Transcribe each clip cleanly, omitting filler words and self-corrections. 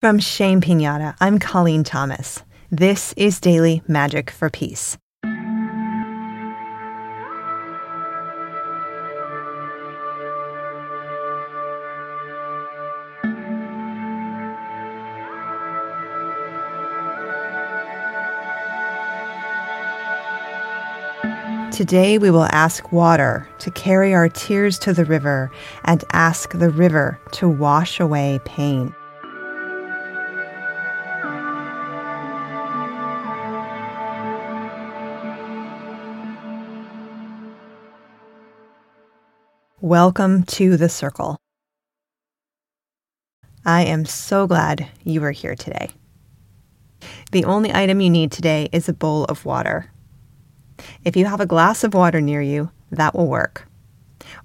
From Shame Pinata, I'm Colleen Thomas. This is Daily Magic for Peace. Today we will ask water to carry our tears to the river and ask the river to wash away pain. Welcome to The Circle. I am so glad you are here today. The only item you need today is a bowl of water. If you have a glass of water near you, that will work.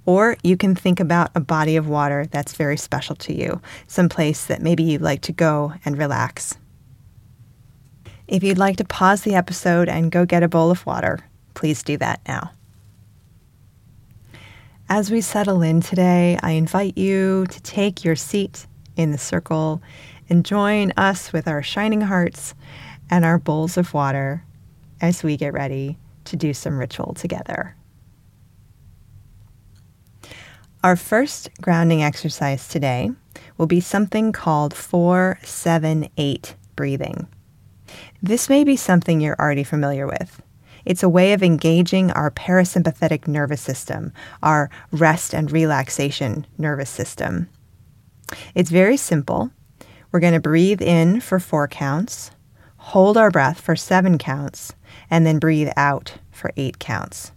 Or you can think about a body of water that's very special to you, someplace that maybe you'd like to go and relax. If you'd like to pause the episode and go get a bowl of water, please do that now. As we settle in today, I invite you to take your seat in the circle and join us with our shining hearts and our bowls of water as we get ready to do some ritual together. Our first grounding exercise today will be something called 4-7-8 breathing. This may be something you're already familiar with. It's a way of engaging our parasympathetic nervous system, our rest and relaxation nervous system. It's very simple. We're going to breathe in for 4 counts, hold our breath for 7 counts, and then breathe out for 8 counts.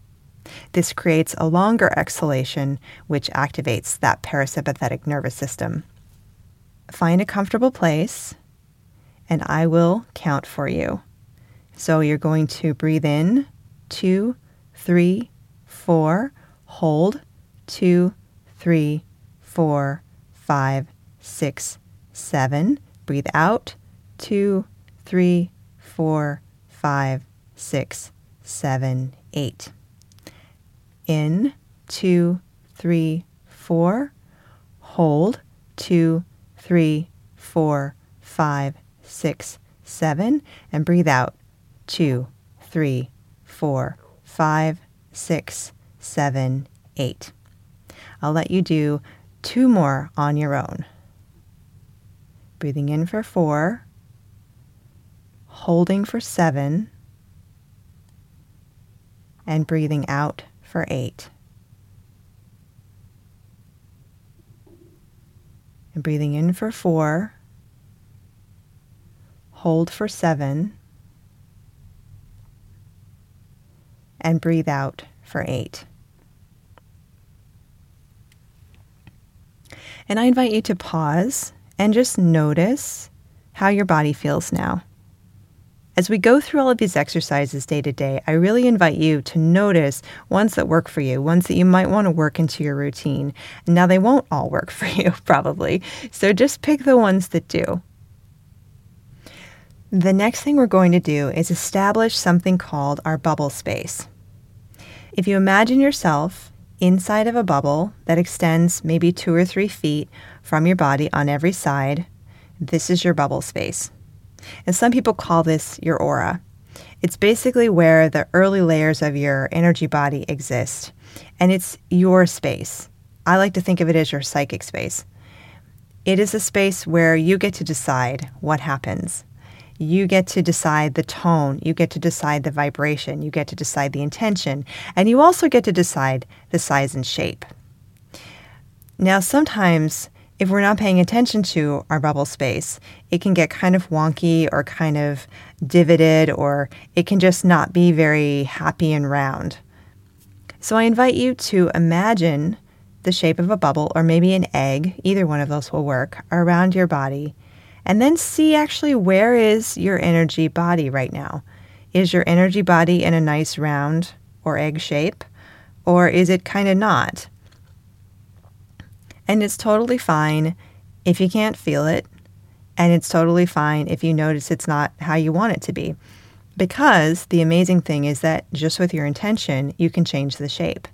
This creates a longer exhalation, which activates that parasympathetic nervous system. Find a comfortable place, and I will count for you. So you're going to breathe in, 2, 3, 4, hold, 2, 3, 4, 5, 6, 7, breathe out, 2, 3, 4, 5, 6, 7, 8. In, 2, 3, 4, hold, 2, 3, 4, 5, 6, 7, and breathe out, 2, 3, 4, 5, 6, 7, 8. I'll let you do 2 more on your own. Breathing in for 4, holding for 7, and breathing out for 8. And breathing in for 4, hold for 7, and breathe out for 8. And I invite you to pause and just notice how your body feels now. As we go through all of these exercises day to day, I really invite you to notice ones that work for you, ones that you might want to work into your routine. Now, they won't all work for you, probably, so just pick the ones that do. The next thing we're going to do is establish something called our bubble space. If you imagine yourself inside of a bubble that extends maybe 2 or 3 feet from your body on every side, this is your bubble space. And some people call this your aura. It's basically where the early layers of your energy body exist, and it's your space. I like to think of it as your psychic space. It is a space where you get to decide what happens. You get to decide the tone, you get to decide the vibration, you get to decide the intention, and you also get to decide the size and shape. Now, sometimes if we're not paying attention to our bubble space, it can get kind of wonky or kind of divoted, or it can just not be very happy and round. So I invite you to imagine the shape of a bubble or maybe an egg, either one of those will work, around your body. And then see actually where is your energy body right now. Is your energy body in a nice round or egg shape, or is it kind of not? And it's totally fine if you can't feel it, and it's totally fine if you notice it's not how you want it to be. Because the amazing thing is that just with your intention, you can change the shape.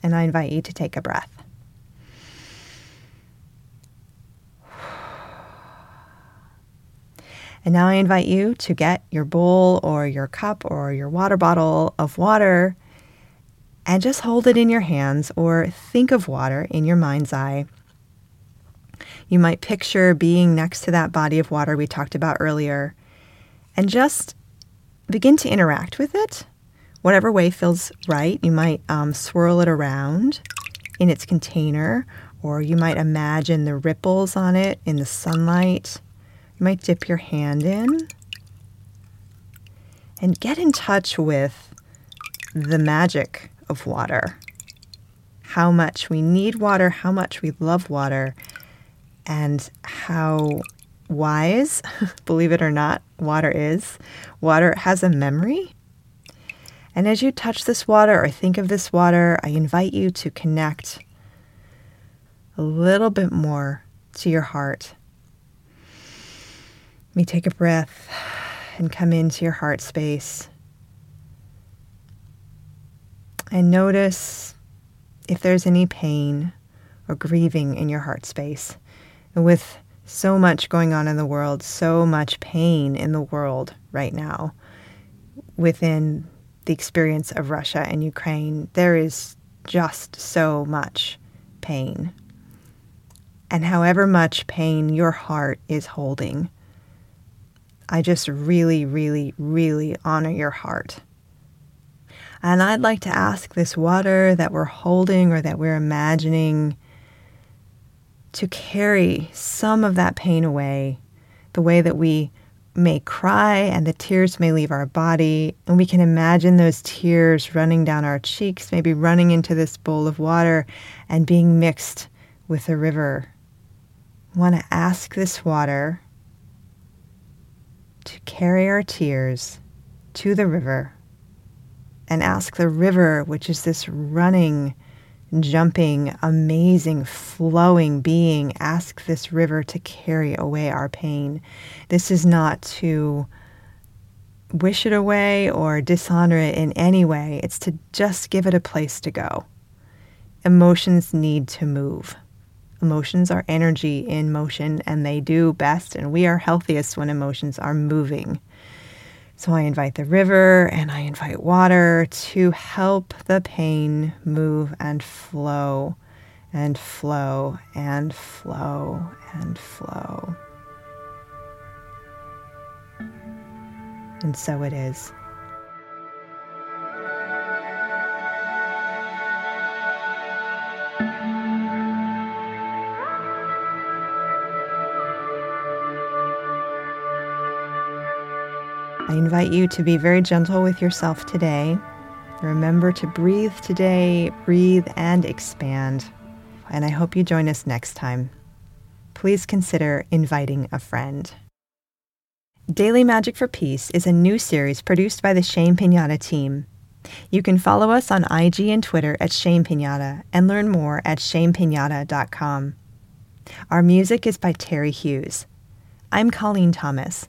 And I invite you to take a breath. And now I invite you to get your bowl or your cup or your water bottle of water and just hold it in your hands or think of water in your mind's eye. You might picture being next to that body of water we talked about earlier and just begin to interact with it. Whatever way feels right, you might swirl it around in its container, or you might imagine the ripples on it in the sunlight. You might dip your hand in and get in touch with the magic of water. How much we need water, how much we love water, and how wise, believe it or not, water is. Water has a memory. And as you touch this water or think of this water, I invite you to connect a little bit more to your heart. Let me take a breath and come into your heart space. And notice if there's any pain or grieving in your heart space. And with so much going on in the world, so much pain in the world right now, within the experience of Russia and Ukraine, there is just so much pain. And however much pain your heart is holding, I just really, really, really honor your heart. And I'd like to ask this water that we're holding or that we're imagining to carry some of that pain away, the way that we may cry and the tears may leave our body, and we can imagine those tears running down our cheeks, maybe running into this bowl of water and being mixed with the river. I want to ask this water to carry our tears to the river and ask the river, which is this running, jumping, amazing, flowing being, ask this river to carry away our pain. This is not to wish it away or dishonor it in any way. It's to just give it a place to go. Emotions need to move. Emotions are energy in motion, and they do best, and we are healthiest when emotions are moving. So I invite the river and I invite water to help the pain move and flow and flow and flow and flow. And so it is. I invite you to be very gentle with yourself today. Remember to breathe today, breathe and expand. And I hope you join us next time. Please consider inviting a friend. Daily Magic for Peace is a new series produced by the Shame Pinata team. You can follow us on IG and Twitter at Shame Pinata and learn more at shamepinata.com. Our music is by Terry Hughes. I'm Colleen Thomas.